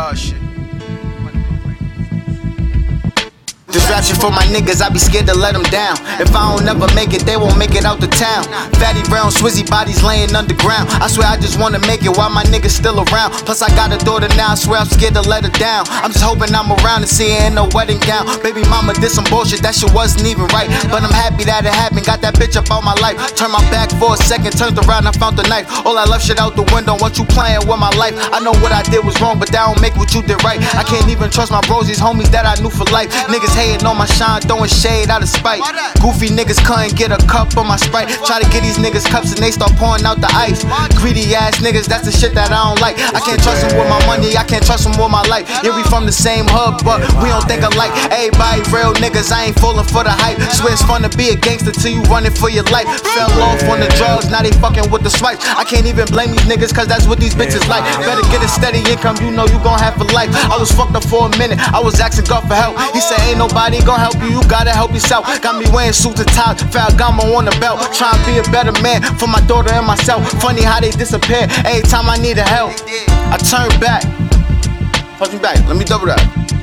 about shit. This rap shit for my niggas, I be scared to let them down. If I don't ever make it, they won't make it out the town. Fatty brown, swizzy bodies laying underground. I swear I just wanna make it while my niggas still around. Plus I got a daughter now, I swear I'm scared to let her down. I'm just hoping I'm around and see her in a wedding gown. Baby mama did some bullshit, that shit wasn't even right. But I'm happy that it happened, got that bitch up on my life. Turned my back for a second, turned around, I found the knife. All I left shit out the window, what you playing with my life? I know what I did was wrong, but that don't make what you did right. I can't even trust my bros, these homies that I knew for life. Niggas hating on my shine, throwing shade out of spite. Goofy niggas couldn't get a cup of my Sprite. Try to get these niggas cups and they start pouring out the ice. Greedy ass niggas, that's the shit that I don't like. I can't trust them with my money, I can't trust them with my life. Yeah, we from the same hub, but we don't think alike. Everybody real niggas, I ain't falling for the hype. Swear it's fun to be a gangster till you running for your life. Fell off on the drugs, now they fucking with the swipes. I can't even blame these niggas, cause that's what these bitches like. Better get a steady income, you know you gon' have for life. I was fucked up for a minute, I was asking God for help. He said, ain't nobody gon' help you, you gotta help yourself. Got me wearing suits and ties, Ferragamo on the belt. Tryna be a better man for my daughter and myself. Funny how they disappear every time I need help. I turn back, punch me back, let me double that.